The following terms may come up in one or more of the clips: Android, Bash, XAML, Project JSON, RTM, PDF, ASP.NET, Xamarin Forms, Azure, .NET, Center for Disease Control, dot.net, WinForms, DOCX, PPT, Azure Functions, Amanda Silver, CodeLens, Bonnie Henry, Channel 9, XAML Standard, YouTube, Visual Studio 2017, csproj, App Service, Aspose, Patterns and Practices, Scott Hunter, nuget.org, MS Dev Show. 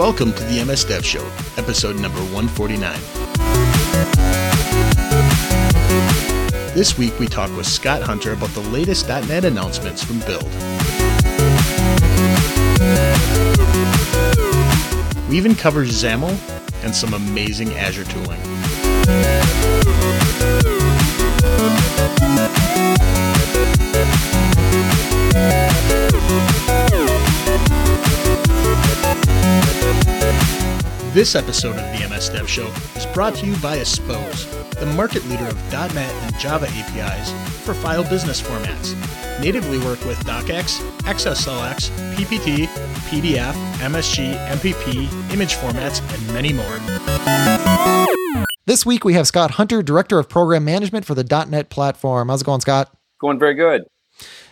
welcome to the MS Dev Show, episode number 149. This week we talk with Scott Hunter about the latest .NET announcements from Build. We even cover XAML and some amazing Azure tooling. This episode of the MS Dev Show is brought to you by Aspose, the market leader of .NET and Java APIs for file business formats. Natively work with DocX, XSLX, PPT, PDF, MSG, MPP, image formats, and many more. This week we have Scott Hunter, Director of Program Management for the .NET platform. How's it going, Scott? Going very good.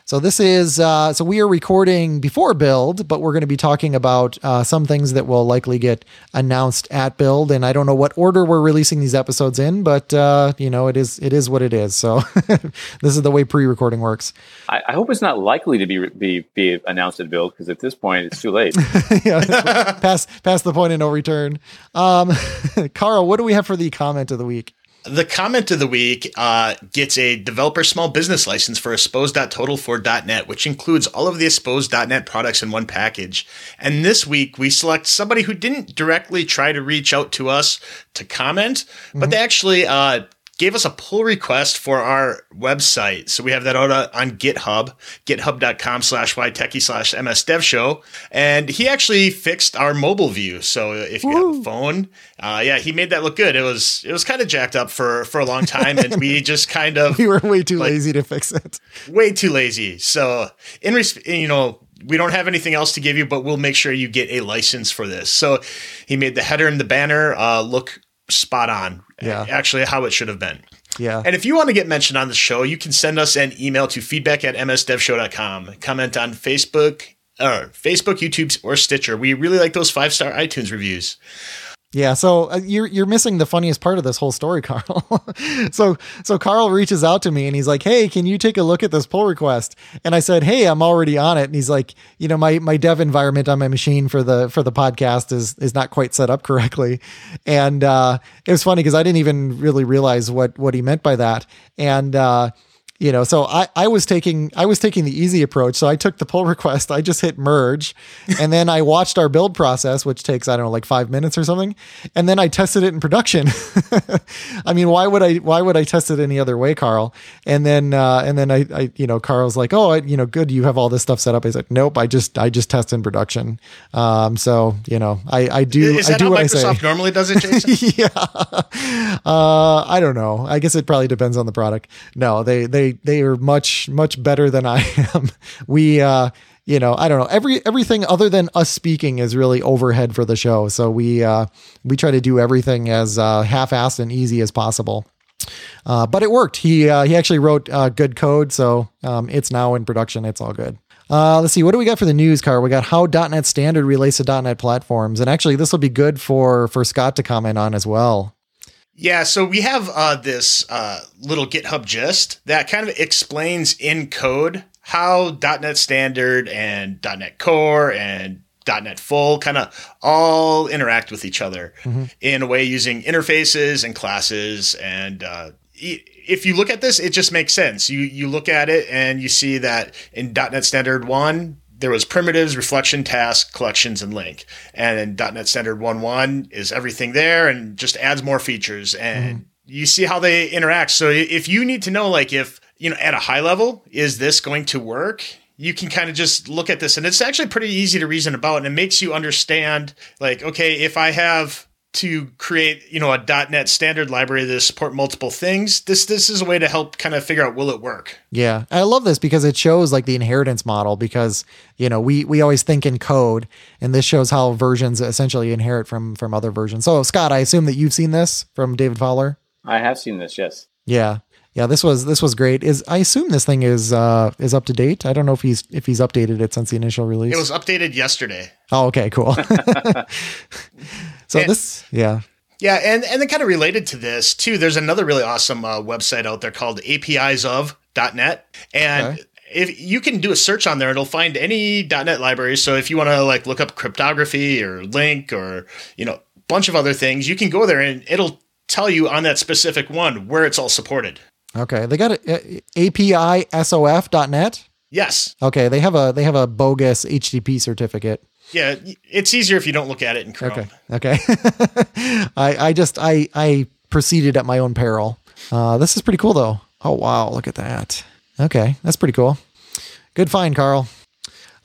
So this is, so we are recording before Build, but we're going to be talking about some things that will likely get announced at Build. And I don't know what order we're releasing these episodes in, but you know, it is what it is. So this is the way pre-recording works. I hope it's not likely to be announced at Build, because at this point it's too late. Yeah, past the point of no return. Carl, what do we have for the comment of the week? The comment of the week gets a developer small business license for Aspose.total for .NET, which includes all of the Aspose.NET products in one package. And this week, we select somebody who didn't directly try to reach out to us to comment, but they actually gave us a pull request for our website. So we have that out on GitHub, github.com/ytechie/msdevshow. And he actually fixed our mobile view. So if you have a phone, he made that look good. It was kind of jacked up for a long time. And we just kind of, we were way too lazy to fix it. Way too lazy. So we don't have anything else to give you, but we'll make sure you get a license for this. So he made the header and the banner look spot on. Yeah. Actually how it should have been. Yeah. And if you want to get mentioned on the show, you can send us an email to feedback@msdevshow.com. Comment on Facebook, YouTube, or Stitcher. We really like those 5-star iTunes reviews. Yeah, so you're missing the funniest part of this whole story, Carl. So Carl reaches out to me and he's like, "Hey, can you take a look at this pull request?" And I said, "Hey, I'm already on it." And he's like, "You know, my dev environment on my machine for the podcast is not quite set up correctly." And it was funny because I didn't even really realize what he meant by that. And so I was taking the easy approach. So I took the pull request. I just hit merge, and then I watched our build process, which takes, 5 minutes or something. And then I tested it in production. I mean, why would I test it any other way, Carl? And then I Carl's like, "Oh, good. You have all this stuff set up." I said, "Nope. I just test in production." I do. Is that how Microsoft normally does it, Jason? Yeah. I don't know. I guess it probably depends on the product. No, they are much better than I am. We, I don't know. Everything other than us speaking is really overhead for the show. So we try to do everything as half-assed and easy as possible. But it worked. He actually wrote good code. So it's now in production. It's all good. Let's see. What do we got for the news, Carl? We got how .NET Standard relates to .NET platforms. And actually, this will be good for Scott to comment on as well. Yeah, so we have this little GitHub gist that kind of explains in code how .NET Standard and .NET Core and .NET Full kind of all interact with each other in a way using interfaces and classes. And if you look at this, it just makes sense. You look at it and you see that in .NET Standard 1, there was primitives, reflection, task, collections, and link. And in .NET Standard 1.1 is everything there and just adds more features. And you see how they interact. So if you need to know, at a high level, is this going to work? You can kind of just look at this. And it's actually pretty easy to reason about. And it makes you understand, if I have to create, a .NET standard library to support multiple things, this is a way to help kind of figure out, will it work? Yeah. I love this because it shows the inheritance model, because, we always think in code, and this shows how versions essentially inherit from other versions. So Scott, I assume that you've seen this from David Fowler. I have seen this. Yes. Yeah. Yeah. This was great. I assume this thing is up to date. I don't know if he's updated it since the initial release. It was updated yesterday. Oh, okay, cool. So and then kind of related to this too, there's another really awesome website out there called APIs of .NET, and if you can do a search on there, it'll find any .NET library. So if you want to like look up cryptography or link or, you know, bunch of other things, you can go there and it'll tell you on that specific one where it's all supported. Okay. They got API-SOF.NET? Yes. Okay. They have a bogus HTTP certificate. Yeah. It's easier if you don't look at it in Chrome. Okay. I proceeded at my own peril. This is pretty cool though. Oh, wow. Look at that. Okay. That's pretty cool. Good find, Carl.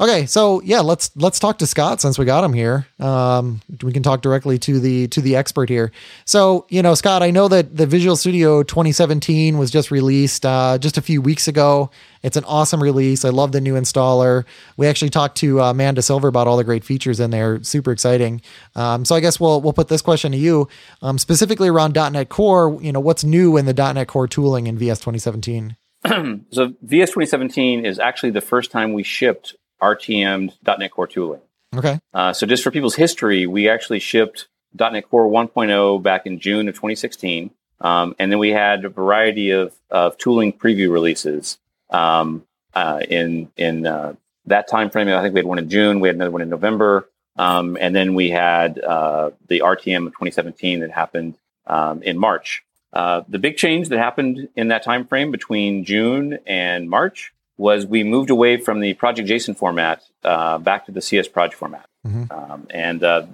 Okay. So yeah, let's talk to Scott since we got him here. We can talk directly to the expert here. So, you know, Scott, I know that the Visual Studio 2017 was just released, just a few weeks ago. It's an awesome release. I love the new installer. We actually talked to Amanda Silver about all the great features in there. Super exciting. So I guess we'll put this question to you, specifically around .NET Core. You know, what's new in the .NET Core tooling in VS 2017? So VS 2017 is actually the first time we shipped RTM'd .NET Core tooling. Okay. So just for people's history, we actually shipped .NET Core 1.0 back in June of 2016. And then we had a variety of tooling preview releases in that time frame. I think we had one in June. We had another one in November. And then we had the RTM of 2017 that happened in March. The big change that happened in that time frame between June and March was we moved away from the Project JSON format back to the csproj format, mm-hmm.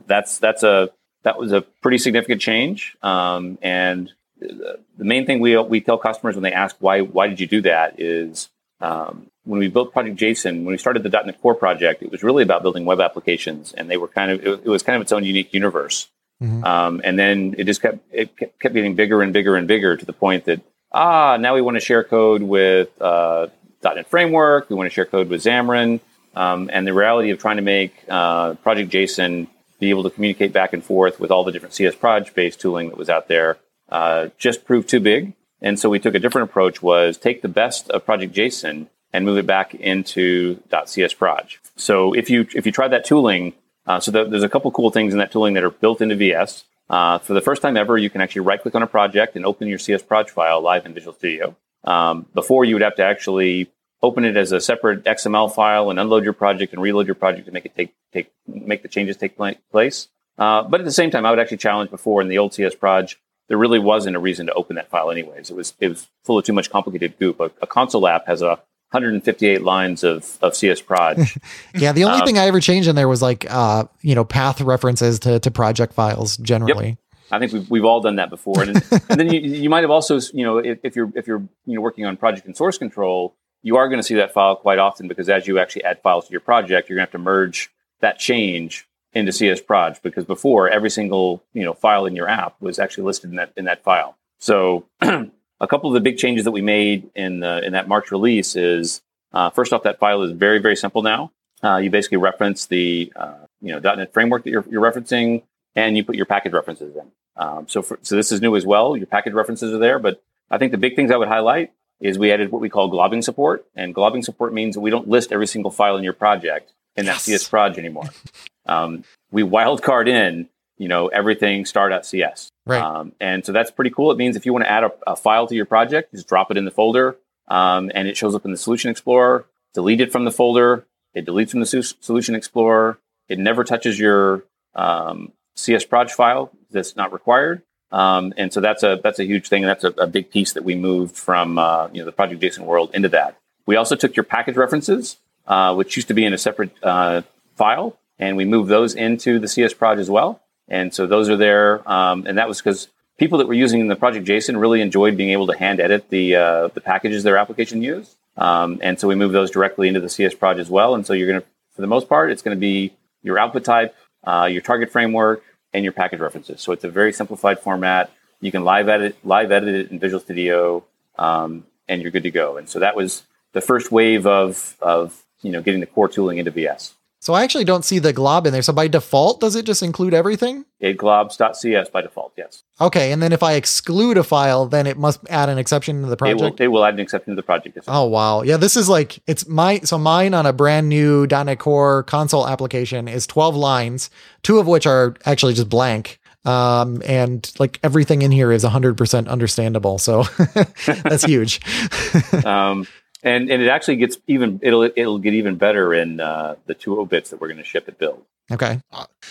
That was a pretty significant change. And the main thing we tell customers when they ask why did you do that is when we built Project JSON, when we started the .NET Core project, it was really about building web applications, and they were it was its own unique universe. Mm-hmm. And then it just kept getting bigger and bigger and bigger to the point that, now we want to share code with .NET Framework, we want to share code with Xamarin, and the reality of trying to make Project JSON be able to communicate back and forth with all the different csproj-based tooling that was out there just proved too big. And so we took a different approach, was take the best of Project JSON and move it back into .csproj. So if you try that tooling, there's a couple cool things in that tooling that are built into VS. For the first time ever, you can actually right-click on a project and open your csproj file live in Visual Studio. Before, you would have to actually open it as a separate XML file and unload your project and reload your project to make it make the changes take place. But at the same time, I would actually challenge before in the old csproj, there really wasn't a reason to open that file anyways. It was full of too much complicated goop. A console app has 158 lines of csproj. Yeah, the only thing I ever changed in there was path references to project files generally. Yep. I think we've all done that before, and then you might have also, you know, if you're working on project and source control, you are going to see that file quite often, because as you actually add files to your project, you're going to have to merge that change into csproj, because before every single file in your app was actually listed in that file. So a couple of the big changes that we made in that March release is first off, that file is very, very simple now. You basically reference the .NET framework that you're referencing, and you put your package references in. So this is new as well. Your package references are there, but I think the big things I would highlight is we added what we call globbing support, and globbing support means that we don't list every single file in your project in that csproj anymore. We wildcard in, everything star.cs. Right. And so that's pretty cool. It means if you want to add a file to your project, just drop it in the folder, and it shows up in the Solution Explorer. Delete it from the folder. It deletes from the Solution Explorer. It never touches your csproj file. That's not required, and so that's a huge thing. And that's a big piece that we moved from the Project JSON world into that. We also took your package references, which used to be in a separate file, and we moved those into the csproj as well. And so those are there, and that was because people that were using the Project JSON really enjoyed being able to hand edit the packages their application used, and so we moved those directly into the csproj as well. And so you're going to, for the most part, it's going to be your output type, your target framework, and your package references. So it's a very simplified format. You can live edit it in Visual Studio, and you're good to go. And so that was the first wave of getting the core tooling into VS. So I actually don't see the glob in there. So by default, does it just include everything? It globs.cs by default, yes. Okay, and then if I exclude a file, then it must add an exception to the project? It will add an exception to the project. Oh, wow. Yeah, this is mine on a brand new .NET Core console application is 12 lines, 2 of which are actually just blank. And everything in here is 100% understandable. So that's huge. And it actually gets even it'll get even better in the 2.0 bits that we're going to ship at Build. Okay.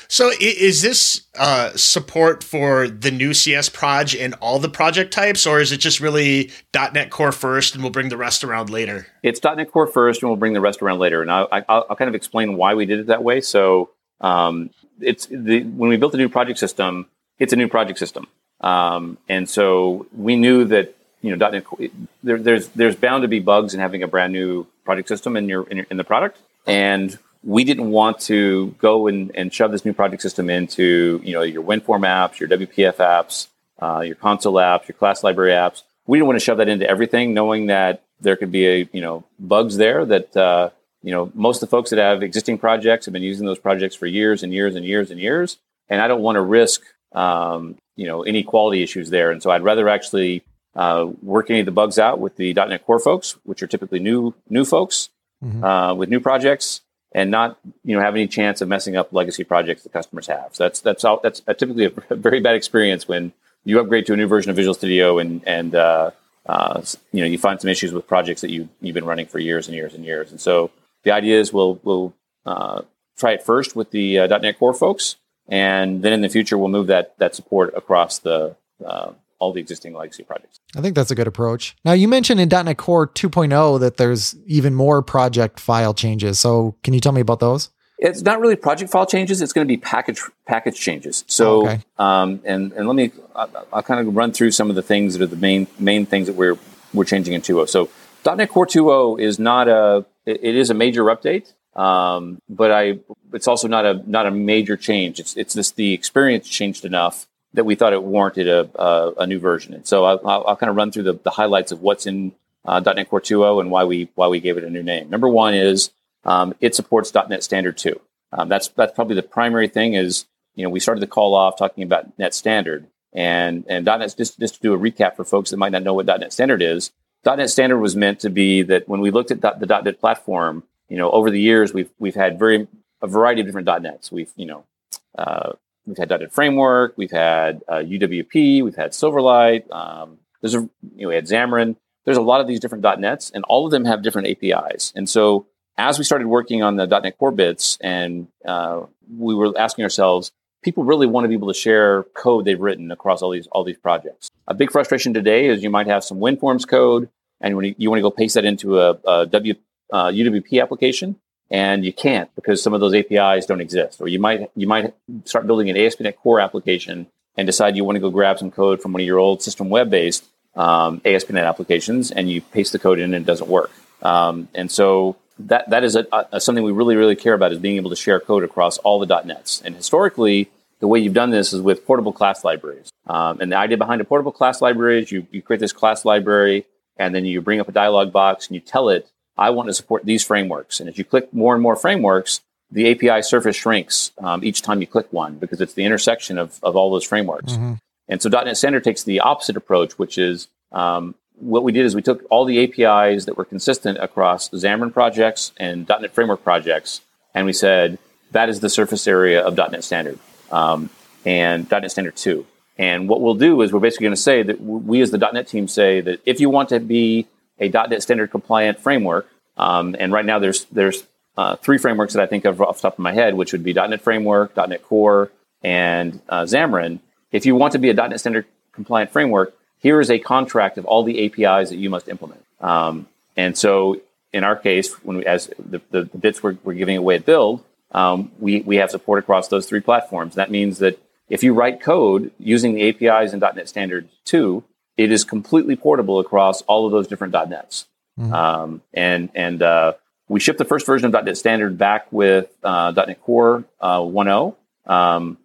So is this support for the new CS proj and all the project types, or is it just really .NET Core first and we'll bring the rest around later? It's .NET Core first and we'll bring the rest around later. And I'll kind of explain why we did it that way. So when we built a new project system, it's a new project system. And so we knew that, you know, .NET Core, there's bound to be bugs in having a brand new project system in the product, and we didn't want to go and shove this new project system into, you know, your WinForm apps, your WPF apps, your console apps, your class library apps. We didn't want to shove that into everything, knowing that there could be bugs there that most of the folks that have existing projects have been using those projects for years and years and years and years, and I don't want to risk any quality issues there. And so I'd rather actually work any of the bugs out with the .NET Core folks, which are typically new folks with new projects, and not have any chance of messing up legacy projects that customers have. So that's typically a very bad experience when you upgrade to a new version of Visual Studio and you find some issues with projects that you've been running for years and years and years. And so the idea is we'll try it first with the .NET Core folks, and then in the future we'll move that support across the all the existing legacy projects. I think that's a good approach. Now, you mentioned in .NET Core 2.0 that there's even more project file changes. So can you tell me about those? It's not really project file changes. It's going to be package changes. So, okay. Let me, I'll kind of run through some of the things that are the main things that we're changing in 2.0. So .NET Core 2.0 is it is a major update, but it's also not a major change. It's just the experience changed enough that we thought it warranted a new version. And so I'll kind of run through the highlights of what's in .NET Core 2.0 and why we gave it a new name. Number one is it supports .NET Standard 2. That's probably the primary thing is, we started the call off talking about .NET Standard. And .NET, just to do a recap for folks that might not know what .NET Standard is, .NET Standard was meant to be that when we looked at the .NET platform, over the years, we've had a variety of different .NETs. We've had .NET Framework, we've had UWP, we've had Silverlight. We had Xamarin. There's a lot of these different .NETs, and all of them have different APIs. And so, as we started working on the .NET Core bits, and we were asking ourselves, people really want to be able to share code they've written across all these projects. A big frustration today is you might have some WinForms code, and when you want to go paste that into a UWP application. And you can't because some of those APIs don't exist. Or you might start building an ASP.NET Core application and decide you want to go grab some code from one of your old system web-based ASP.NET applications, and you paste the code in and it doesn't work. And so that is something we really, really care about is being able to share code across all the .NETs. And historically, the way you've done this is with portable class libraries. And the idea behind a portable class library is you create this class library, and then you bring up a dialog box and you tell it, I want to support these frameworks. And as you click more and more frameworks, the API surface shrinks each time you click one because it's the intersection of all those frameworks. Mm-hmm. And so .NET Standard takes the opposite approach, which is what we did is we took all the APIs that were consistent across Xamarin projects and .NET Framework projects, and we said, that is the surface area of .NET Standard and .NET Standard 2. And what we'll do is we're basically going to say that we as the .NET team say that if you want to be a .NET Standard compliant framework, and right now there's three frameworks that I think of off the top of my head, which would be .NET Framework, .NET Core, and Xamarin. If you want to be a .NET Standard compliant framework, here is a contract of all the APIs that you must implement. And so in our case, when as the bits we're giving away at Build, we have support across those three platforms. That means that if you write code using the APIs in .NET Standard 2, it is completely portable across all of those different .NETs. Mm-hmm. We shipped the first version of .NET Standard back with .NET Core 1.0.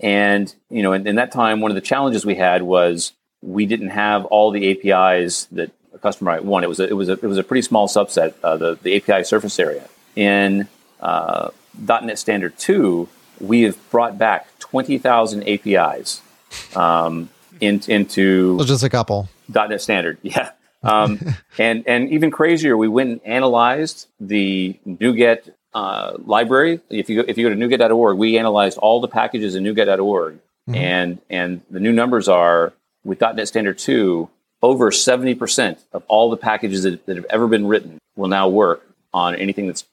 In that time, one of the challenges we had was we didn't have all the APIs that a customer might want. It was a pretty small subset, the API surface area. In .NET Standard 2, we have brought back 20,000 APIs. Into so just a couple .NET Standard, yeah. And even crazier, we went and analyzed the NuGet library. If you go to NuGet.org, we analyzed all the packages in NuGet.org, and the new numbers are with .NET Standard 2, over 70% of all the packages that have ever been written will now work on anything that's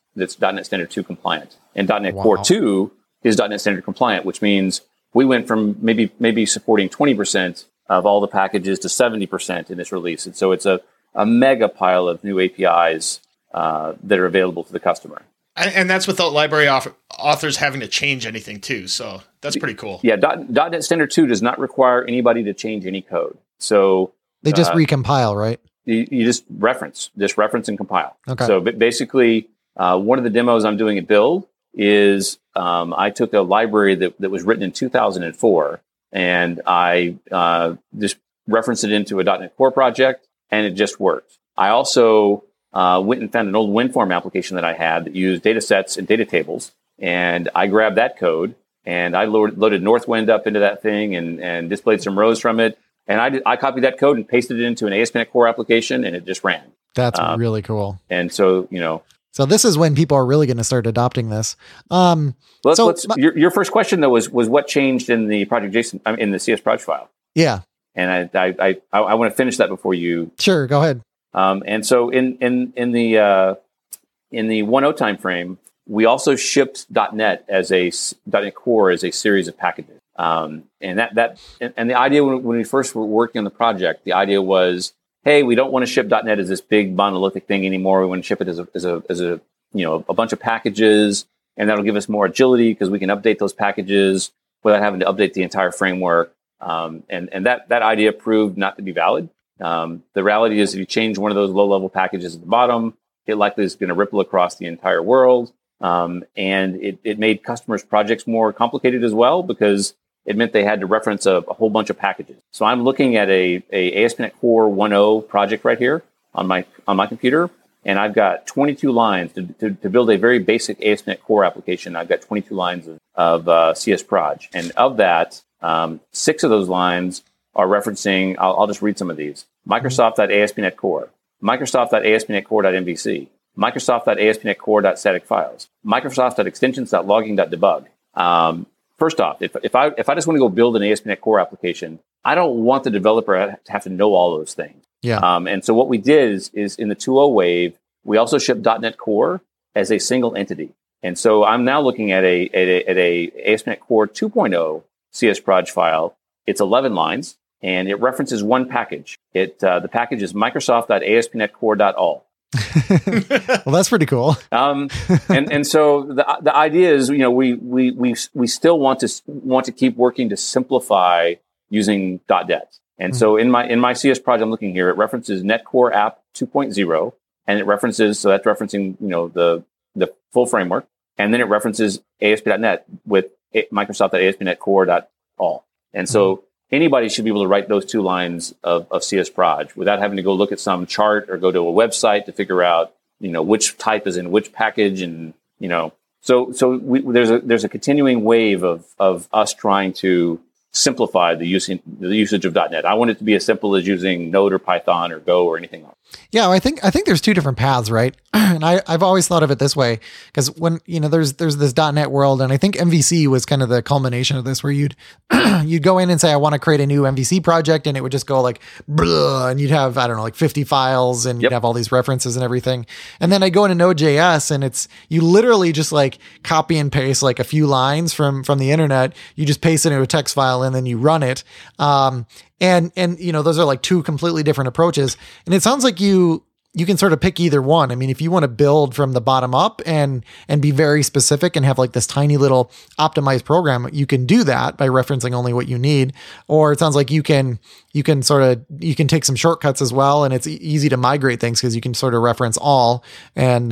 .NET Standard 2 compliant. And .NET Core 2 is .NET Standard compliant, which means we went from maybe supporting 20% of all the packages to 70% in this release. And so it's a mega pile of new APIs that are available to the customer. And that's without library authors having to change anything too. So that's pretty cool. Yeah, .NET Standard 2 does not require anybody to change any code. So they just recompile, right? You just reference and compile. Okay. So basically, one of the demos I'm doing at Build is I took a library that was written in 2004, and I just referenced it into a .NET Core project, and it just worked. I also went and found an old WinForm application that I had that used data sets and data tables, and I grabbed that code, and I loaded Northwind up into that thing and displayed some rows from it. And I copied that code and pasted it into an ASP.NET Core application, and it just ran. That's really cool. And so, So this is when people are really going to start adopting this. Your first question, though, was what changed in the Project JSON, in the csproj file? Yeah. And I want to finish that before you... Sure, go ahead. And so in the 1.0 time frame, we also shipped .NET as .NET Core as a series of packages. And the idea when we first were working on the project, the idea was, hey, we don't want to ship .NET as this big monolithic thing anymore. We want to ship it as a bunch of packages, and that'll give us more agility because we can update those packages without having to update the entire framework. And that idea proved not to be valid. The reality is, if you change one of those low level packages at the bottom, it likely is going to ripple across the entire world. And it made customers' projects more complicated as well, because it meant they had to reference a whole bunch of packages. So I'm looking at a ASP.NET Core 1.0 project right here on my computer, and I've got 22 lines to build a very basic ASP.NET Core application. I've got 22 lines of csproj, and of that, 6 of those lines are referencing. I'll just read some of these: Microsoft.ASP.NET Core, Microsoft.ASP.NET Core.MVC, Microsoft.ASP.NET Core.static files, Microsoft.extensions.logging.debug. First off, if I just want to go build an ASP.NET Core application, I don't want the developer to have to know all those things. Yeah. And so what we did is in the 2.0 wave, we also shipped .NET Core as a single entity. And so I'm now looking at a ASP.NET Core 2.0 csproj file. It's 11 lines, and it references one package. The package is Microsoft.ASP.NET Core.all. Well, that's pretty cool. So the idea is, we still want to keep working to simplify using .NET. And so in my csproj I'm looking here, it references NetCore App 2.0, and it references, so that's referencing, the full framework. And then it references ASP.NET with Microsoft.ASP.NET Core.all. And so anybody should be able to write those 2 lines of csproj without having to go look at some chart or go to a website to figure out, which type is in which package, and there's a continuing wave of us trying to simplify the usage of .NET. I want it to be as simple as using Node or Python or Go or anything else. Yeah, I think there's 2 different paths, right? And I've always thought of it this way, because when there's this .NET world, and I think MVC was kind of the culmination of this, where you'd go in and say, I want to create a new MVC project, and it would just go like blah, and you'd have 50 files, and you'd have all these references and everything. And then I go into Node.js, and it's, you literally just copy and paste a few lines from the internet. You just paste it into a text file, and then you run it. And those are 2 completely different approaches. And it sounds like you can sort of pick either one. I mean, if you want to build from the bottom up and be very specific and have this tiny little optimized program, you can do that by referencing only what you need. Or it sounds like you can take some shortcuts as well. And it's easy to migrate things because you can sort of reference all and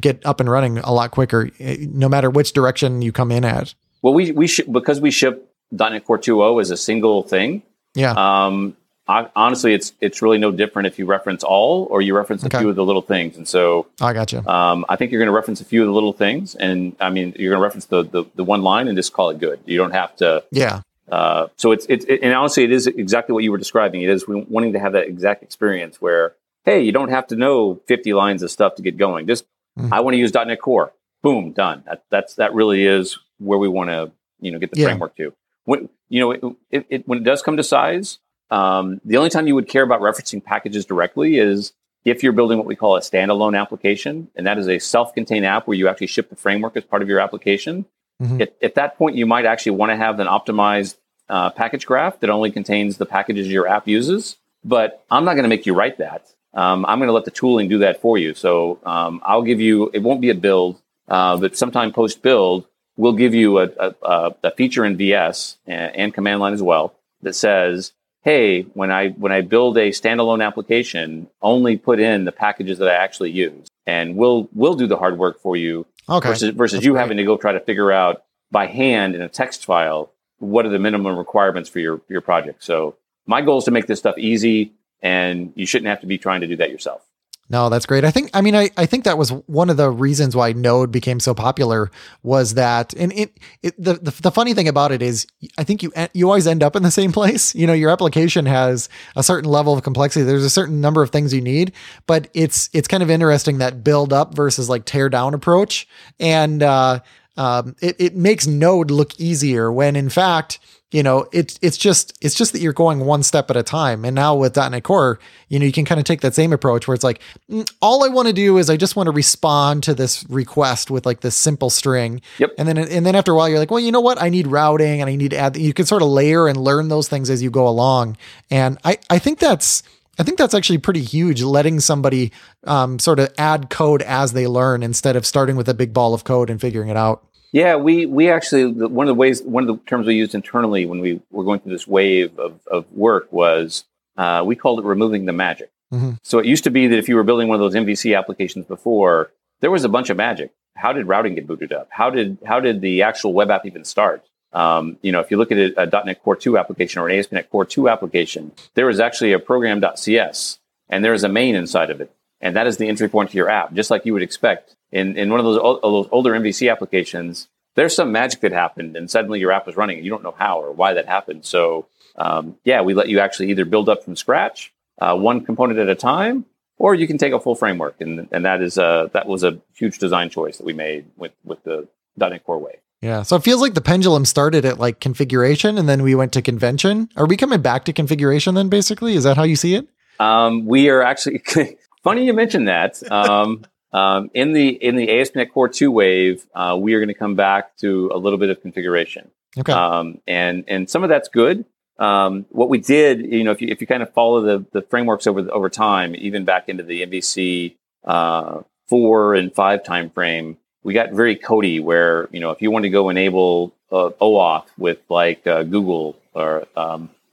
get up and running a lot quicker, no matter which direction you come in at. Well, because we ship .NET Core 2.0 is a single thing. Yeah. Honestly, it's really no different if you reference all or you reference a few of the little things. And so I got you. I think you're going to reference a few of the little things, and you're going to reference the one line and just call it good. You don't have to. Yeah. So and honestly, it is exactly what you were describing. It is wanting to have that exact experience where, hey, you don't have to know 50 lines of stuff to get going. Just I want to use .NET Core. Boom, done. That really is where we want to get the framework to. When it does come to size, The only time you would care about referencing packages directly is if you're building what we call a standalone application, and that is a self-contained app where you actually ship the framework as part of your application. Mm-hmm. At that point, you might actually want to have an optimized package graph that only contains the packages your app uses. But I'm not going to make you write that. I'm going to let the tooling do that for you. So I'll give you, it won't be at build, but sometime post-build, we'll give you a feature in VS and command line as well that says, hey, when I build a standalone application, only put in the packages that I actually use, and we'll do the hard work for you. Okay. Versus you having to go try to figure out by hand in a text file what are the minimum requirements for your project. So my goal is to make this stuff easy, and you shouldn't have to be trying to do that yourself. No, that's great. I think that was one of the reasons why Node became so popular was that, and the funny thing about it is I think you always end up in the same place. You know, your application has a certain level of complexity. There's a certain number of things you need, but it's kind of interesting that build up versus like tear down approach. And, it makes Node look easier when in fact, you know, it's just that you're going one step at a time. And now with .NET Core, you know, you can kind of take that same approach where it's like, all I want to do is I just want to respond to this request with like this simple string. Yep. And then after a while, you're like, well, you know what? I need routing and I need to add, you can sort of layer and learn those things as you go along. And I think that's actually pretty huge, letting somebody sort of add code as they learn instead of starting with a big ball of code and figuring it out. Yeah, we actually, one of the terms we used internally when we were going through this wave of work was, we called it removing the magic. Mm-hmm. So it used to be that if you were building one of those MVC applications before, there was a bunch of magic. How did routing get booted up? How did the actual web app even start? You know, if you look at a .NET Core 2 application or an ASP.NET Core 2 application, there is actually a program.cs and there is a main inside of it. And that is the entry point to your app, just like you would expect. In one of those older MVC applications, there's some magic that happened and suddenly your app was running and you don't know how or why that happened. So, we let you actually either build up from scratch, one component at a time, or you can take a full framework. And that was a huge design choice that we made with the .NET Core way. Yeah. So it feels like the pendulum started at like configuration and then we went to convention. Are we coming back to configuration then basically? Is that how you see it? We are actually funny you mentioned that. In the ASP.NET Core 2 wave, we are going to come back to a little bit of configuration. Okay. And some of that's good. What we did, you know, if you kind of follow the frameworks over time, even back into the MVC 4 and 5 timeframe, we got very codey where, you know, if you want to go enable OAuth with like Google or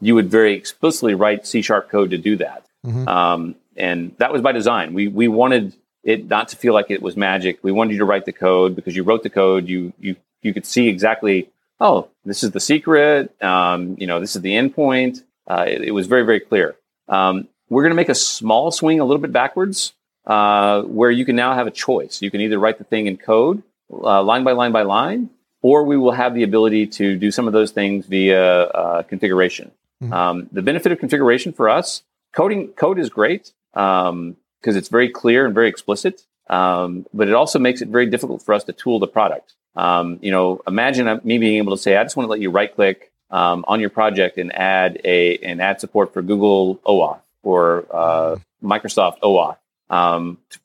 you would very explicitly write C# code to do that. Mm-hmm. And that was by design. We wanted it not to feel like it was magic. We wanted you to write the code because you wrote the code. You could see exactly, oh, this is the secret. You know, this is the endpoint. It was very, very clear. We're going to make a small swing a little bit backwards where you can now have a choice. You can either write the thing in code line by line by line, or we will have the ability to do some of those things via configuration. Mm-hmm. The benefit of configuration for us, code is great. Because it's very clear and very explicit, but it also makes it very difficult for us to tool the product. You know, imagine me being able to say, I just want to let you right-click on your project and add support for Google OAuth or Microsoft OAuth.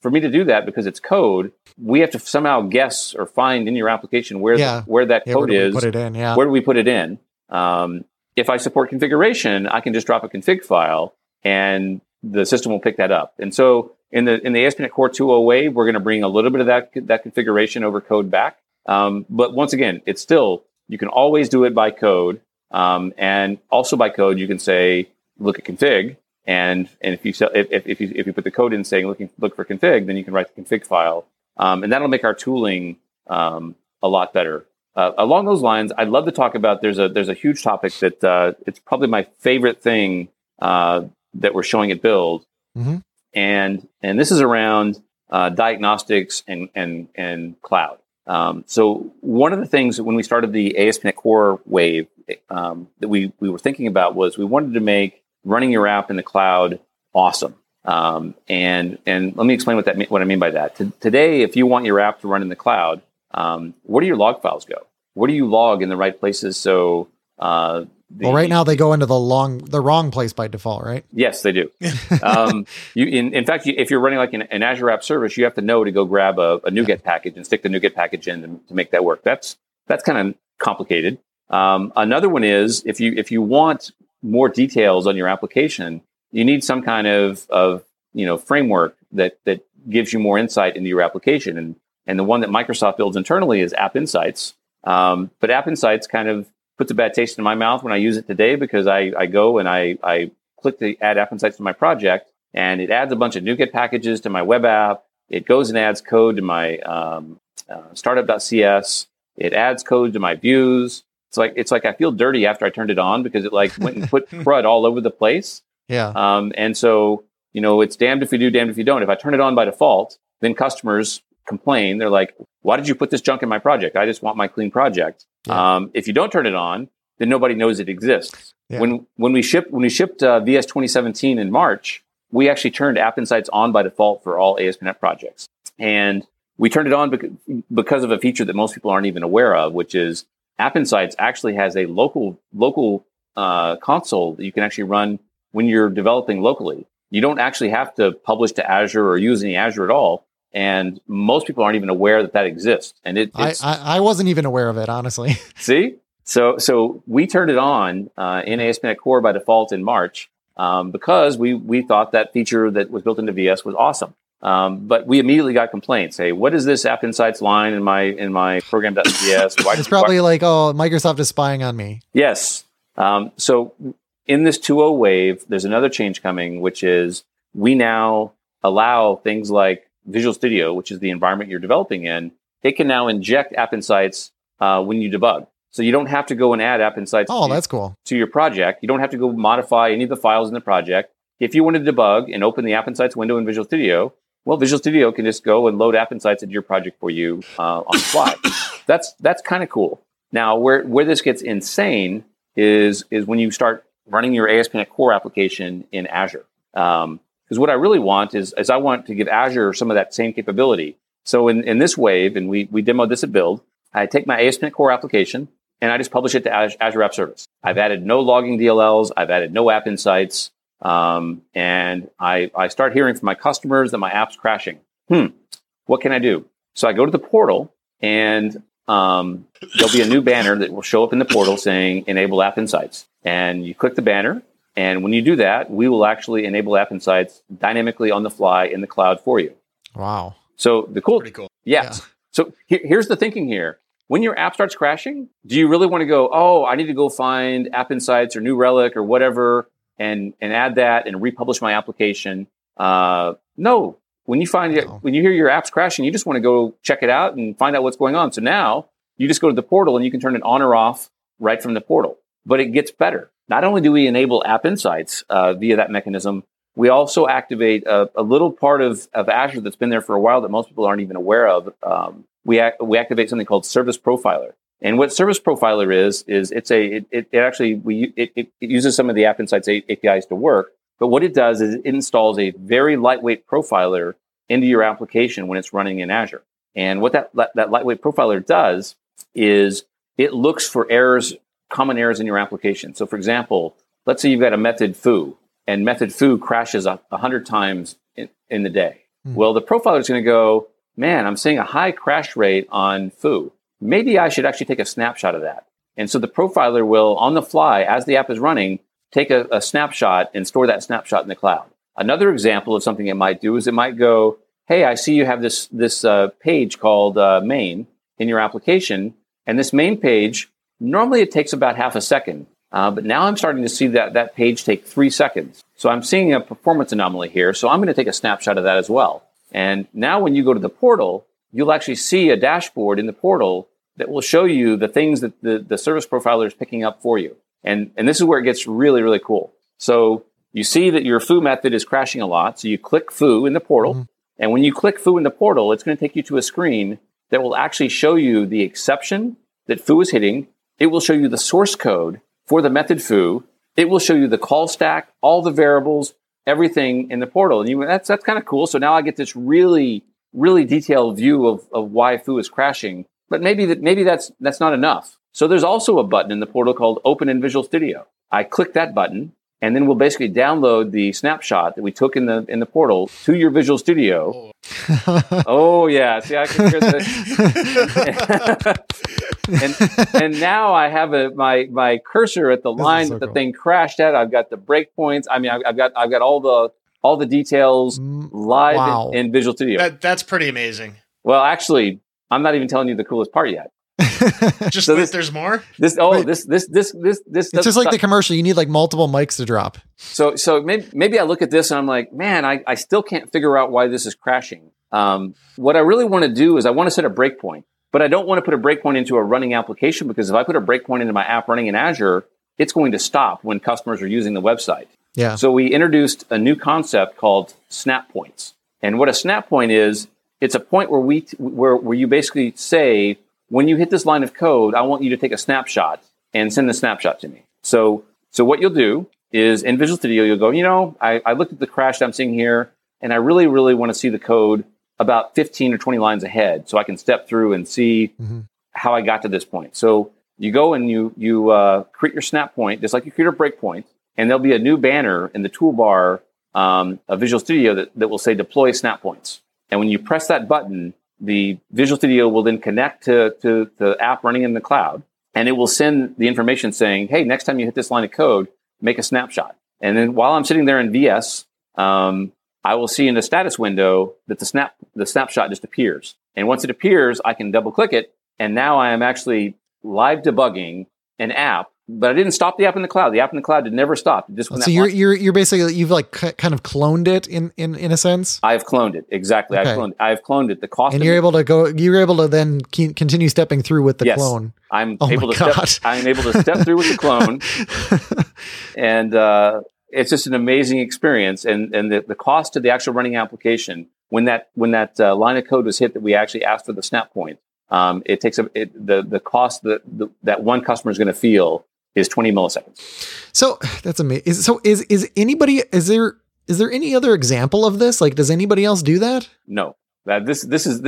For me to do that because it's code, we have to somehow guess or find in your application where do we put it in? If I support configuration, I can just drop a config file and the system will pick that up. And so in the ASP.NET Core 2.0 wave, we're going to bring a little bit of that configuration over code back. But once again, it's still, you can always do it by code. And also by code, you can say, look at config. And if you put the code in saying, look for config, then you can write the config file. And that'll make our tooling, a lot better. Along those lines, I'd love to talk about, there's a huge topic that, it's probably my favorite thing, that we're showing at Build, mm-hmm. and this is around diagnostics and cloud. So one of the things when we started the ASP.NET Core wave that we were thinking about was we wanted to make running your app in the cloud awesome. And let me explain what I mean by that. Today, if you want your app to run in the cloud, where do your log files go? Where do you log in the right places so Well, right now they go into the wrong place by default, right? Yes, they do. In fact, if you're running like an Azure App Service, you have to know to go grab a NuGet package and stick the NuGet package in to make that work. That's kind of complicated. Another one is if you want more details on your application, you need some kind of framework that gives you more insight into your application. And the one that Microsoft builds internally is App Insights. But App Insights kind of puts a bad taste in my mouth when I use it today, because I go and I click the add App Insights to my project, and it adds a bunch of NuGet packages to my web app. It goes and adds code to my startup.cs. It adds code to my views. It's like I feel dirty after I turned it on, because it went and put crud all over the place. Yeah. And so, it's damned if you do, damned if you don't. If I turn it on by default, then customers complain. They're like, why did you put this junk in my project? I just want my clean project. Yeah. If you don't turn it on, then nobody knows it exists. Yeah. When we shipped VS 2017 in March, we actually turned App Insights on by default for all ASP.NET projects. And we turned it on because of a feature that most people aren't even aware of, which is App Insights actually has a local console that you can actually run when you're developing locally. You don't actually have to publish to Azure or use any Azure at all. And most people aren't even aware that exists. And I wasn't even aware of it, honestly. See? So we turned it on in ASP.NET Core by default in March because we thought that feature that was built into VS was awesome. But we immediately got complaints. Hey, what is this App Insights line in my program.cs? It's probably Microsoft is spying on me. Yes. So in this 2.0 wave, there's another change coming, which is we now allow things like Visual Studio, which is the environment you're developing in, it can now inject App Insights when you debug. So you don't have to go and add App Insights to your project. You don't have to go modify any of the files in the project. If you want to debug and open the App Insights window in Visual Studio, well, Visual Studio can just go and load App Insights into your project for you on the fly. That's kind of cool. Now, where this gets insane is when you start running your ASP.NET Core application in Azure. Because what I really want is I want to give Azure some of that same capability. So in this wave, and we demoed this at Build, I take my ASP.NET Core application and I just publish it to Azure App Service. I've added no logging DLLs. I've added no App Insights. And I start hearing from my customers that my app's crashing. What can I do? So I go to the portal, and there'll be a new banner that will show up in the portal saying enable App Insights. And you click the banner. And when you do that, we will actually enable App Insights dynamically on the fly in the cloud for you. Wow. So the cool... Pretty cool. Yeah. So here's the thinking here. When your app starts crashing, do you really want to go, I need to go find App Insights or New Relic or whatever and add that and republish my application? No. When you hear your app's crashing, you just want to go check it out and find out what's going on. So now you just go to the portal and you can turn it on or off right from the portal. But it gets better. Not only do we enable App Insights via that mechanism, we also activate a little part of Azure that's been there for a while that most people aren't even aware of. We activate something called Service Profiler. And what Service Profiler is it uses some of the App Insights APIs to work. But what it does is it installs a very lightweight profiler into your application when it's running in Azure. And what that lightweight profiler does is it looks for common errors in your application. So for example, let's say you've got a method foo, and method foo crashes 100 times in the day. Well, the profiler is going to go, man, I'm seeing a high crash rate on foo. Maybe I should actually take a snapshot of that. And so the profiler will, on the fly, as the app is running, take a snapshot and store that snapshot in the cloud. Another example of something it might do is it might go, hey, I see you have this page called main in your application, and this main page, normally it takes about half a second, but now I'm starting to see that page take 3 seconds. So I'm seeing a performance anomaly here, so I'm going to take a snapshot of that as well. And now when you go to the portal, you'll actually see a dashboard in the portal that will show you the things that the service profiler is picking up for you. And this is where it gets really, really cool. So you see that your foo method is crashing a lot, so you click foo in the portal. And when you click foo in the portal, it's going to take you to a screen that will actually show you the exception that foo is hitting. It will show you the source code for the method foo. It will show you the call stack, all the variables, everything in the portal. And that's kind of cool. So now I get this really, really detailed view of why foo is crashing. But maybe that's not enough. So there's also a button in the portal called Open in Visual Studio. I click that button, and then we'll basically download the snapshot that we took in the portal to your Visual Studio. Oh yeah, see, I can hear this. and now I have my cursor at the line that the thing crashed at. I've got the breakpoints. I mean, I've got all the details live in Visual Studio. That's pretty amazing. Well, actually, I'm not even telling you the coolest part yet. Just so there's more. This it's just like the commercial. You need like multiple mics to drop. So maybe I look at this and I'm like, man, I still can't figure out why this is crashing. What I really want to do is I want to set a breakpoint, but I don't want to put a breakpoint into a running application, because if I put a breakpoint into my app running in Azure, it's going to stop when customers are using the website. Yeah. So we introduced a new concept called snap points. And what a snap point is, it's a point where where you basically say, when you hit this line of code, I want you to take a snapshot and send the snapshot to me. So what you'll do is in Visual Studio, you'll go, I looked at the crash that I'm seeing here, and I really, really want to see the code about 15 or 20 lines ahead, so I can step through and see how I got to this point. So you go and you create your snap point, just like you create a breakpoint, and there'll be a new banner in the toolbar of Visual Studio that will say deploy snap points. And when you press that button, the Visual Studio will then connect to the app running in the cloud, and it will send the information saying, hey, next time you hit this line of code, make a snapshot. And then while I'm sitting there in VS, I will see in the status window that the snapshot just appears. And once it appears, I can double click it. And now I am actually live debugging an app, but I didn't stop the app in the cloud. The app in the cloud did never stop. It just went. So you're basically, you've like kind of cloned it in a sense. I've cloned it. Exactly. Okay. I've cloned it. The cost. And you're able to then continue stepping through with the clone. I'm able to step through with the clone. And, it's just an amazing experience. And the cost of the actual running application, when that line of code was hit that we actually asked for the snap point, the cost that one customer is going to feel is 20 milliseconds. So that's amazing. So is there any other example of this? Like, does anybody else do that? No, this seems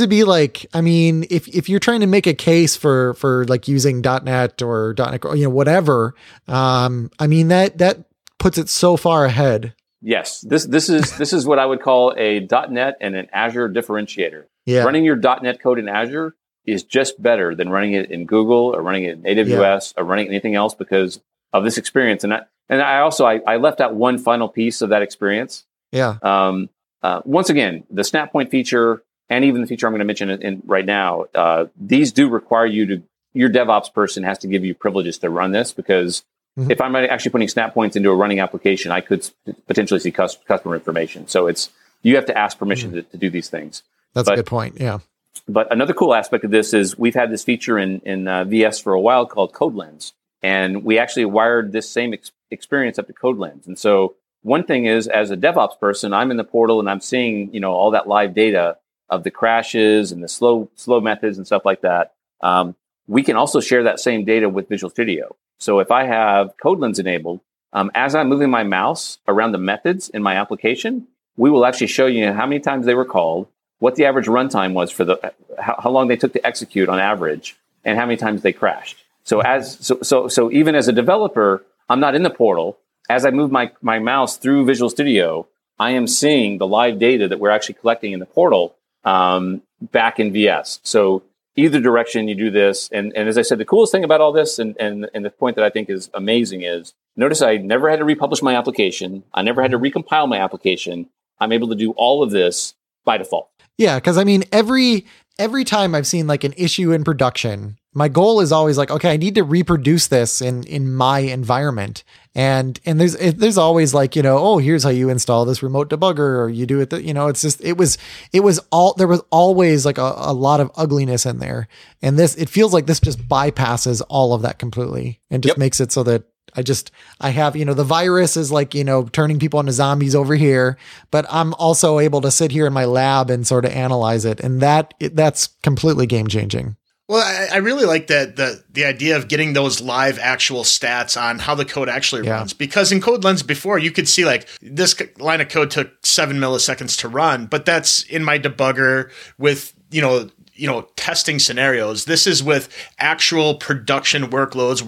to be like, I mean, if you're trying to make a case for like using .NET or .NET, whatever, I mean, that puts it so far ahead. Yes, this is what I would call a .NET and an Azure differentiator. Yeah. Running your .NET code in Azure is just better than running it in Google or running it in AWS or running anything else because of this experience. And I also left out one final piece of that experience. Yeah. Once again, the snap point feature and even the feature I'm going to mention in right now, these do require your DevOps person has to give you privileges to run this because if I'm actually putting snap points into a running application, I could potentially see customer information. So you have to ask permission to do these things. That's a good point. Yeah. But another cool aspect of this is we've had this feature in VS for a while called CodeLens, and we actually wired this same experience up to CodeLens. And so one thing is, as a DevOps person, I'm in the portal and I'm seeing all that live data of the crashes and the slow methods and stuff like that. We can also share that same data with Visual Studio. So if I have CodeLens enabled, as I'm moving my mouse around the methods in my application, we will actually show you how many times they were called, what the average runtime was for how long they took to execute on average, and how many times they crashed. So even as a developer, I'm not in the portal. As I move my mouse through Visual Studio, I am seeing the live data that we're actually collecting in the portal back in VS. So either direction you do this. And as I said, the coolest thing about all this and the point that I think is amazing is, notice I never had to republish my application. I never had to recompile my application. I'm able to do all of this by default. Yeah, because I mean, every time I've seen like an issue in production, my goal is always like, okay, I need to reproduce this in my environment. And there's always like, here's how you install this remote debugger, or you do it, there was always like a lot of ugliness in there. And it feels like this just bypasses all of that completely and just makes it so that I have, the virus is like, turning people into zombies over here, but I'm also able to sit here in my lab and sort of analyze it. And that's completely game changing. Well, I really like the idea of getting those live actual stats on how the code actually runs, because in CodeLens before you could see like this line of code took 7 milliseconds to run, but that's in my debugger with, testing scenarios. This is with actual production workloads,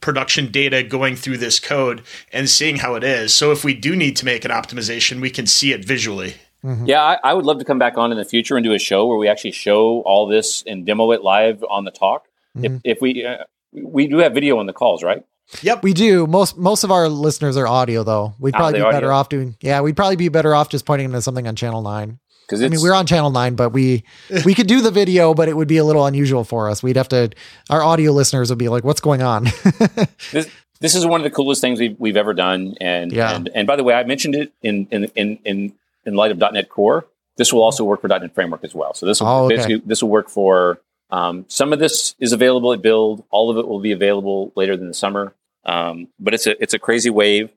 production data going through this code and seeing how it is. So if we do need to make an optimization, we can see it visually. Mm-hmm. Yeah, I would love to come back on in the future and do a show where we actually show all this and demo it live on the talk. Mm-hmm. If we do have video on the calls, right? Yep, we do. Most of our listeners are audio, though. We'd probably be better off doing. Yeah, we'd probably be better off just pointing to something on Channel 9. We're on Channel 9, but we could do the video, but it would be a little unusual for us. We'd have to. Our audio listeners would be like, "What's going on?" This is one of the coolest things we've ever done. And yeah. and by the way, I mentioned it in light of .NET Core. This will also work for .NET Framework as well. So this will basically this will work for. Some of this is available at Build. All of it will be available later in the summer. But it's a crazy wave.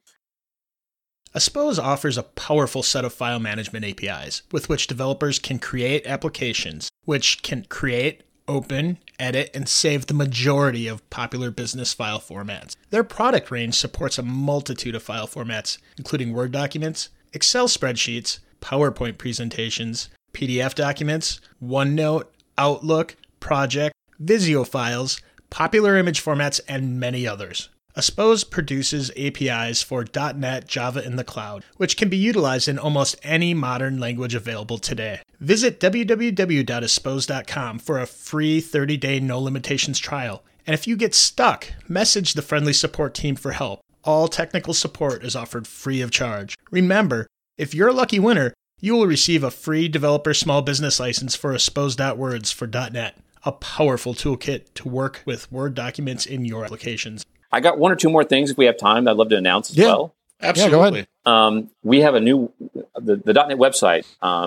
Aspose offers a powerful set of file management APIs with which developers can create applications, which can create, open, edit, and save the majority of popular business file formats. Their product range supports a multitude of file formats, including Word documents, Excel spreadsheets, PowerPoint presentations, PDF documents, OneNote, Outlook, Project, Visio files, popular image formats, and many others. Aspose produces APIs for .NET, Java, and the cloud, which can be utilized in almost any modern language available today. Visit www.aspose.com for a free 30-day no-limitations trial. And if you get stuck, message the friendly support team for help. All technical support is offered free of charge. Remember, if you're a lucky winner, you will receive a free developer small business license for Aspose.Words for .NET, a powerful toolkit to work with Word documents in your applications. I got one or two more things if we have time I'd love to announce as well. Absolutely. Yeah, go ahead. We have a new, the .NET website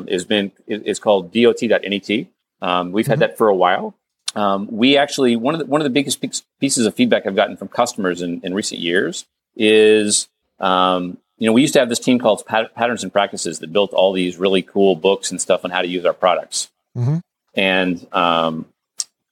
is called dot.net. We've had that for a while. We actually, one of the biggest pieces of feedback I've gotten from customers in recent years is, we used to have this team called Patterns and Practices that built all these really cool books and stuff on how to use our products. Mm-hmm. And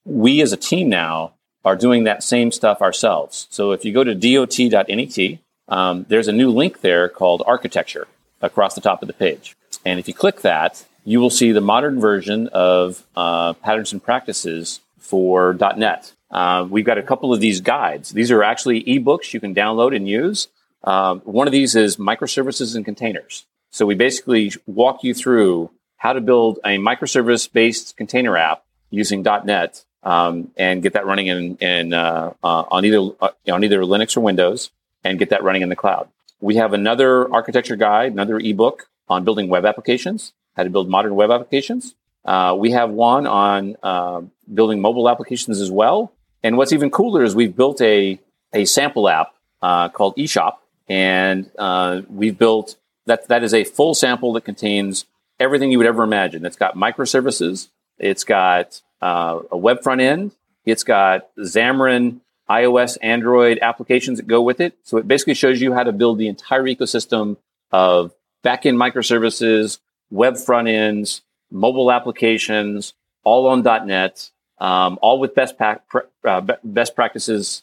we as a team now are doing that same stuff ourselves. So if you go to dot.net, there's a new link there called Architecture across the top of the page. And if you click that, you will see the modern version of Patterns and Practices for .NET. We've got a couple of these guides. These are actually ebooks you can download and use. One of these is microservices and containers. So we basically walk you through how to build a microservice-based container app using .NET and get that running on either Linux or Windows and get that running in the cloud. We have another architecture guide, another ebook on building web applications, how to build modern web applications. We have one on building mobile applications as well. And what's even cooler is we've built a sample app called eShop. And we've built that is a full sample that contains everything you would ever imagine. It's got microservices. It's got a web front end. It's got Xamarin, iOS, Android applications that go with it. So it basically shows you how to build the entire ecosystem of backend microservices, web front ends, mobile applications, all on .NET, all with best practices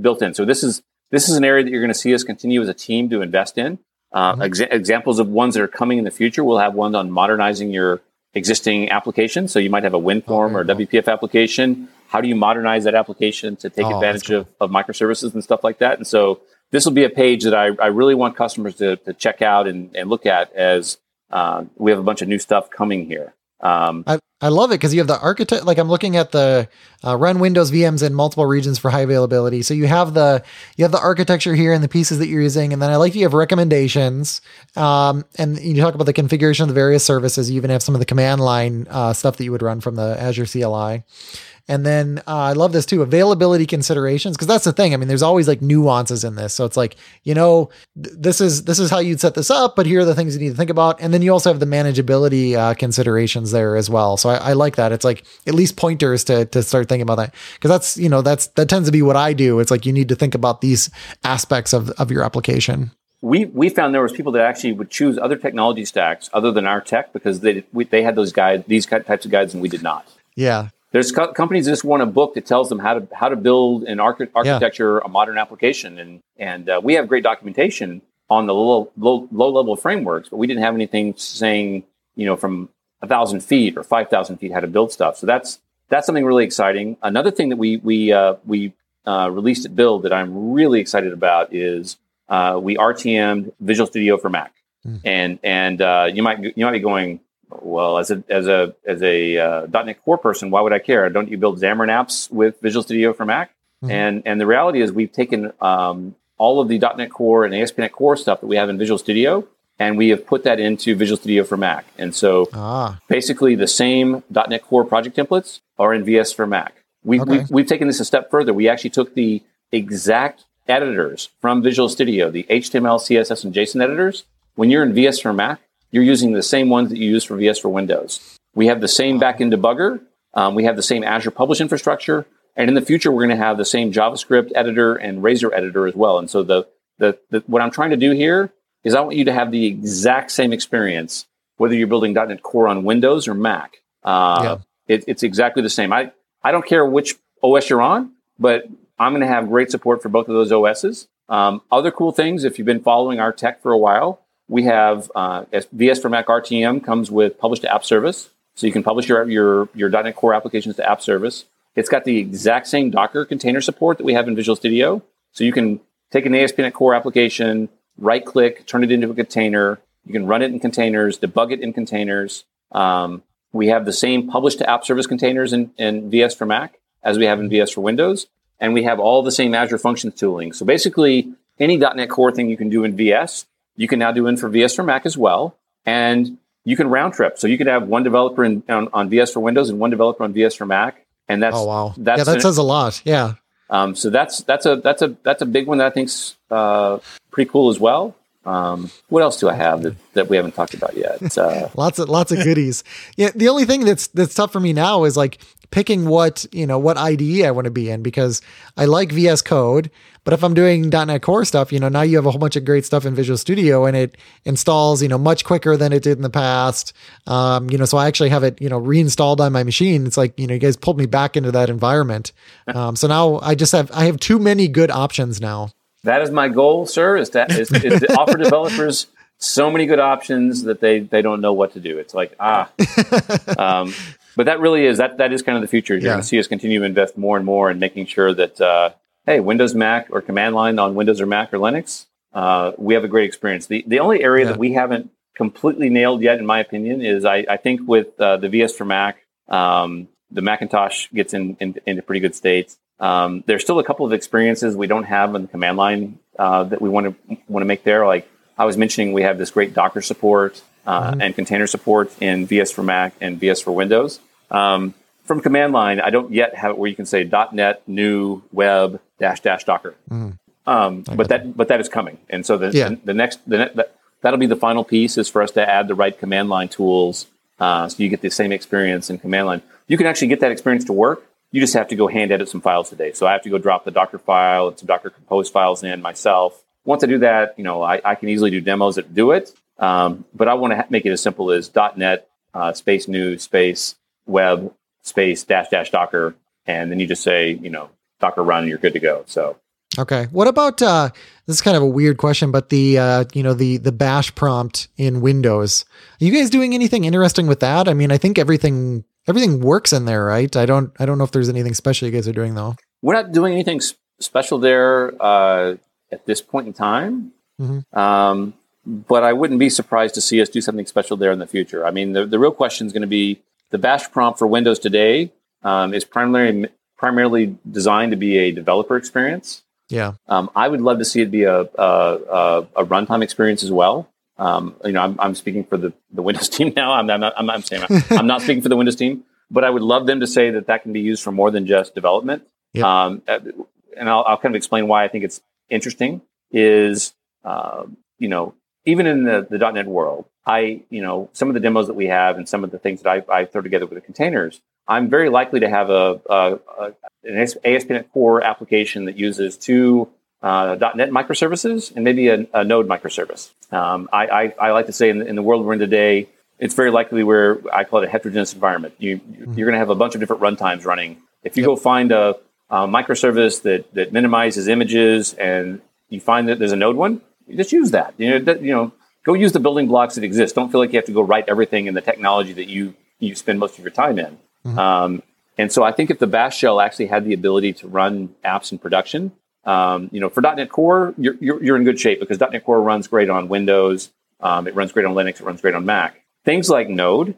built in. So this is an area that you're going to see us continue as a team to invest in. Examples of ones that are coming in the future, we'll have one on modernizing your existing application. So you might have a WinForm or a WPF application. How do you modernize that application to take advantage of microservices and stuff like that? And so this will be a page that I really want customers to check out and look at as we have a bunch of new stuff coming here. I love it because you have the architect, like I'm looking at the run Windows VMs in multiple regions for high availability. So you have the architecture here and the pieces that you're using. And then I like you have recommendations. And you talk about the configuration of the various services. You even have some of the command line stuff that you would run from the Azure CLI. And then I love this too, availability considerations, because that's the thing. I mean, there's always like nuances in this. So it's like, this is how you'd set this up, but here are the things you need to think about. And then you also have the manageability considerations there as well. So I like that. It's like at least pointers to start thinking about that, because that's, that tends to be what I do. It's like you need to think about these aspects of your application. We found there was people that actually would choose other technology stacks other than our tech because they had those guides, these types of guides, and we did not. Yeah. There's companies that just want a book that tells them how to build an architecture, a modern application, and we have great documentation on the low level frameworks, but we didn't have anything saying from 1,000 feet or 5,000 feet how to build stuff. So that's something really exciting. Another thing that we released at Build that I'm really excited about is we RTM'd Visual Studio for Mac. And you might be going, well, as a .NET Core person, why would I care? Don't you build Xamarin apps with Visual Studio for Mac? Mm-hmm. And the reality is we've taken all of the .NET Core and ASP.NET Core stuff that we have in Visual Studio, and we have put that into Visual Studio for Mac. And so basically the same .NET Core project templates are in VS for Mac. We've taken this a step further. We actually took the exact editors from Visual Studio, the HTML, CSS, and JSON editors. When you're in VS for Mac, you're using the same ones that you use for VS for Windows. We have the same backend debugger. We have the same Azure Publish infrastructure. And in the future, we're going to have the same JavaScript editor and Razor editor as well. And so the what I'm trying to do here is I want you to have the exact same experience, whether you're building .NET Core on Windows or Mac. It's exactly the same. I don't care which OS you're on, but I'm going to have great support for both of those OSs. Other cool things, if you've been following our tech for a while, we have VS for Mac RTM comes with Publish to App Service. So you can publish your .NET Core applications to App Service. It's got the exact same Docker container support that we have in Visual Studio. So you can take an ASP.NET Core application, right-click, turn it into a container. You can run it in containers, debug it in containers. We have the same Publish to App Service containers in VS for Mac as we have in VS for Windows. And we have all the same Azure Functions tooling. So basically, any .NET Core thing you can do in VS, you can now do in for VS for Mac as well, and you can round trip. So you could have one developer on VS for Windows and one developer on VS for Mac, and that's that says a lot. Yeah. So that's a big one that I think's pretty cool as well. What else do I have that we haven't talked about yet? Lots of goodies. Yeah. The only thing that's tough for me now is like picking what IDE I want to be in, because I like VS Code, but if I'm doing .NET Core stuff, now you have a whole bunch of great stuff in Visual Studio, and it installs, much quicker than it did in the past. So I actually have it, reinstalled on my machine. It's like, you guys pulled me back into that environment. So now I have too many good options now. That is my goal, sir, is to offer developers so many good options that they don't know what to do. It's like, but that really is, that is kind of the future. You're going to see us continue to invest more and more in making sure that, hey, Windows, Mac, or command line on Windows or Mac or Linux, we have a great experience. The only area that we haven't completely nailed yet, in my opinion, is I think with the VS for Mac, the Macintosh gets into pretty good states. There's still a couple of experiences we don't have on the command line that we want to make there. Like I was mentioning, we have this great Docker support and container support in VS for Mac and VS for Windows. From command line, I don't yet have it where you can say .NET new web -- Docker. But that is coming, and so that'll be the final piece is for us to add the right command line tools so you get the same experience in command line. You can actually get that experience to work. You just have to go hand edit some files today. So I have to go drop the Docker file and some Docker Compose files in myself. Once I do that, I can easily do demos that do it. But I want to make it as simple as .NET space new space web space -- Docker. And then you just say, Docker run, and you're good to go. So. Okay. What about, this is kind of a weird question, but the bash prompt in Windows, are you guys doing anything interesting with that? I mean, I think everything works in there, right? I don't know if there's anything special you guys are doing though. We're not doing anything special there at this point in time, but I wouldn't be surprised to see us do something special there in the future. I mean, the real question is going to be the bash prompt for Windows today is primarily designed to be a developer experience. Yeah, I would love to see it be a runtime experience as well. I'm speaking for the Windows team now. I'm not speaking for the Windows team, but I would love them to say that can be used for more than just development. Yep. And I'll kind of explain why I think it's interesting is, even in the .NET world, some of the demos that we have and some of the things that I throw together with the containers, I'm very likely to have an ASP.NET Core application that uses two .NET microservices and maybe a Node microservice. I like to say in the world we're in today, it's very likely where I call it a heterogeneous environment. You're going to have a bunch of different runtimes running. If you go find a microservice that minimizes images and you find that there's a Node one, you just use that. go use the building blocks that exist. Don't feel like you have to go write everything in the technology that you spend most of your time in. Mm-hmm. And so I think if the Bash shell actually had the ability to run apps in production, for .NET Core, you're in good shape because .NET Core runs great on Windows. It runs great on Linux. It runs great on Mac. Things like Node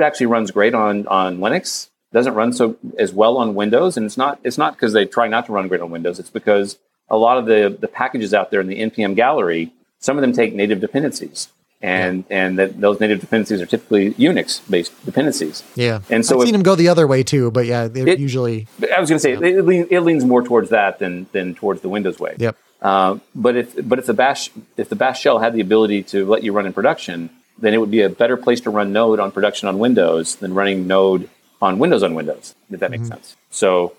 actually runs great on Linux. Doesn't run as well on Windows, and it's not because they try not to run great on Windows. It's because a lot of the packages out there in the npm gallery, some of them take native dependencies, and that those native dependencies are typically Unix-based dependencies. Yeah, and so I've seen them go the other way too, but yeah, it usually. I was going to say it leans more towards that than towards the Windows way. Yep. But if the Bash shell had the ability to let you run in production, then it would be a better place to run Node on production on Windows than running Node on Windows, if that makes mm-hmm. sense. So,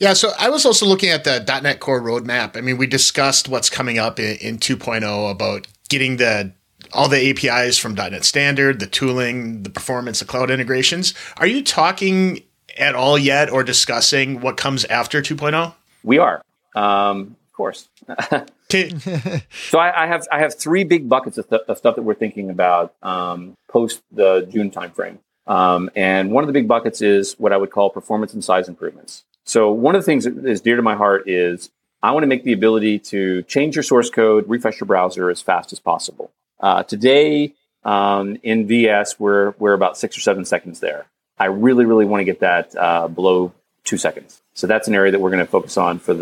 yeah, so I was also looking at the .NET Core roadmap. I mean, we discussed what's coming up in 2.0 about getting all the APIs from .NET Standard, the tooling, the performance, the cloud integrations. Are you talking at all yet or discussing what comes after 2.0? We are, of course. So I have three big buckets of stuff that we're thinking about post the June timeframe. And one of the big buckets is what I would call performance and size improvements. So one of the things that is dear to my heart is I want to make the ability to change your source code, refresh your browser as fast as possible. Today in VS, we're about 6 or 7 seconds there. I really, really want to get that below 2 seconds. So that's an area that we're going to focus on for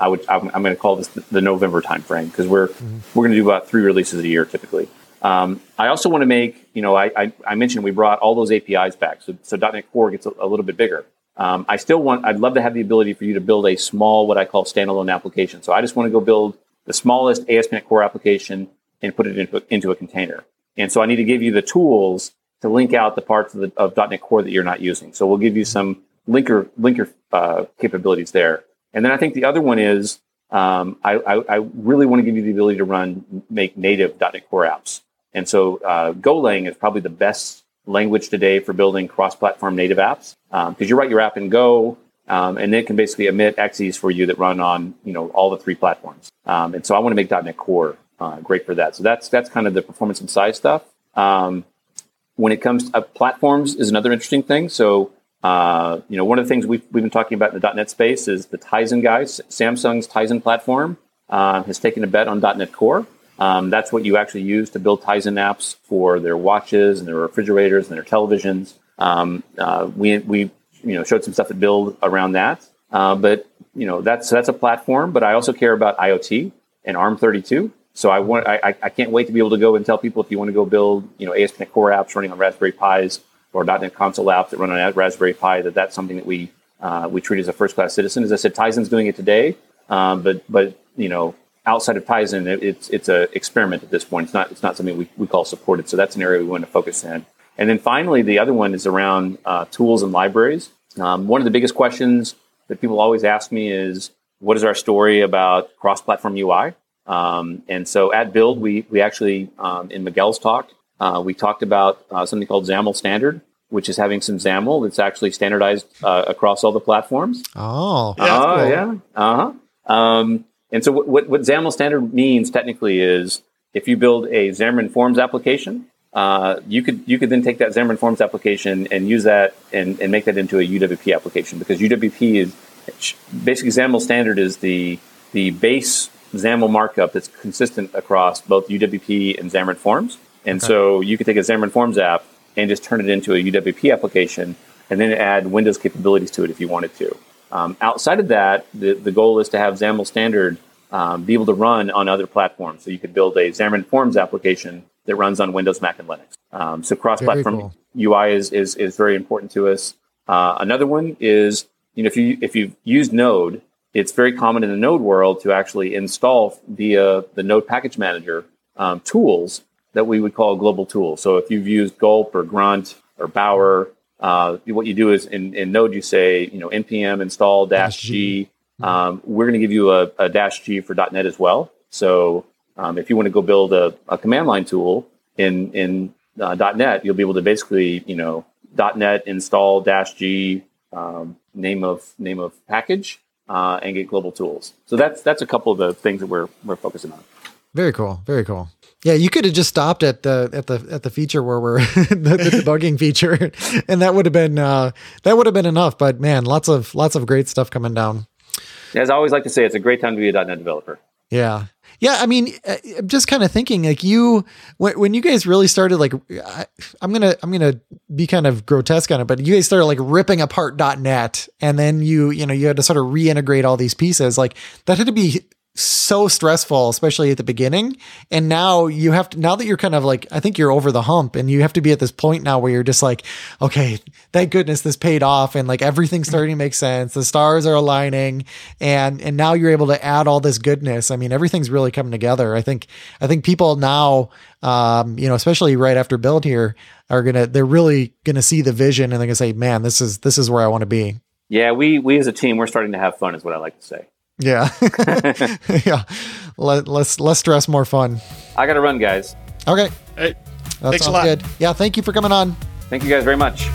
I'm going to call this the November timeframe because we're going to do about 3 releases a year typically. I also want to make, I mentioned we brought all those APIs back. So .NET Core gets a little bit bigger. I'd love to have the ability for you to build a small, what I call standalone application. So I just want to go build the smallest ASP.NET Core application and put it into a container. And so I need to give you the tools to link out the parts of .NET Core that you're not using. So we'll give you some linker capabilities there. And then I think the other one is I really want to give you the ability to make native .NET Core apps. And so Golang is probably the best language today for building cross-platform native apps because you write your app in Go and it can basically emit exes for you that run on all the 3 platforms. And so I want to make .NET Core great for that. So that's kind of the performance and size stuff. When it comes to platforms is another interesting thing. So one of the things we've been talking about in the .NET space is the Tizen guys. Samsung's Tizen platform has taken a bet on .NET Core. That's what you actually use to build Tizen apps for their watches and their refrigerators and their televisions. We showed some stuff at Build around that. That's a platform. But I also care about IoT and ARM32. So I can't wait to be able to go and tell people if you want to go build ASP.NET Core apps running on Raspberry Pis or .NET console apps that run on Raspberry Pi, that's something that we treat as a first-class citizen. As I said, Tizen's doing it today, but outside of Tizen, it's an experiment at this point. It's not something we call supported. So that's an area we want to focus in. And then finally, the other one is around tools and libraries. One of the biggest questions that people always ask me is, what is our story about cross-platform UI? And so at Build, we actually, in Miguel's talk, we talked about something called XAML Standard, which is having some XAML that's actually standardized across all the platforms. Oh, yeah. Cool. Yeah. Uh-huh. And so what XAML Standard means technically is if you build a Xamarin Forms application, you could then take that Xamarin Forms application and use that and make that into a UWP application because UWP is basically XAML Standard is the base XAML markup that's consistent across both UWP and Xamarin Forms. And okay. So you could take a Xamarin Forms app and just turn it into a UWP application and then add Windows capabilities to it if you wanted to. Outside of that, the goal is to have XAML Standard be able to run on other platforms. So you could build a Xamarin Forms application that runs on Windows, Mac, and Linux. So cross-platform cool. UI is very important to us. Another one is, if you've used Node, it's very common in the Node world to actually install via the Node Package Manager tools that we would call global tools. So if you've used Gulp or Grunt or Bower, what you do is in Node, you say, npm install -g. We're going to give you a -g for .NET as well. So if you want to go build a command line tool in .NET, you'll be able to basically, .NET install -g name of package and get global tools. So that's a couple of the things that we're focusing on. Very cool. Very cool. Yeah, you could have just stopped at the feature where we're the debugging feature, and that would have been enough. But man, lots of great stuff coming down. As I always like to say, it's a great time to be a .NET developer. Yeah. Yeah, I mean, I'm just kind of thinking, like, when you guys really started, like, I'm gonna be kind of grotesque on it, but you guys started like ripping apart .NET, and then you had to sort of reintegrate all these pieces. Like, that had to be so stressful, especially at the beginning. And now you have to, now that you're kind of like, I think you're over the hump, and you have to be at this point now where you're just like, okay, thank goodness this paid off, and like everything's starting to make sense. The stars are aligning, and now you're able to add all this goodness. I mean, everything's really coming together. I think people now, especially right after Build here, they're really gonna see the vision, and they're gonna say, man, this is where I want to be. Yeah, we as a team, we're starting to have fun, is what I like to say. Yeah. Yeah. Less stress, more fun. I got to run, guys. Okay. Hey, thanks a lot. Good. Yeah. Thank you for coming on. Thank you guys very much.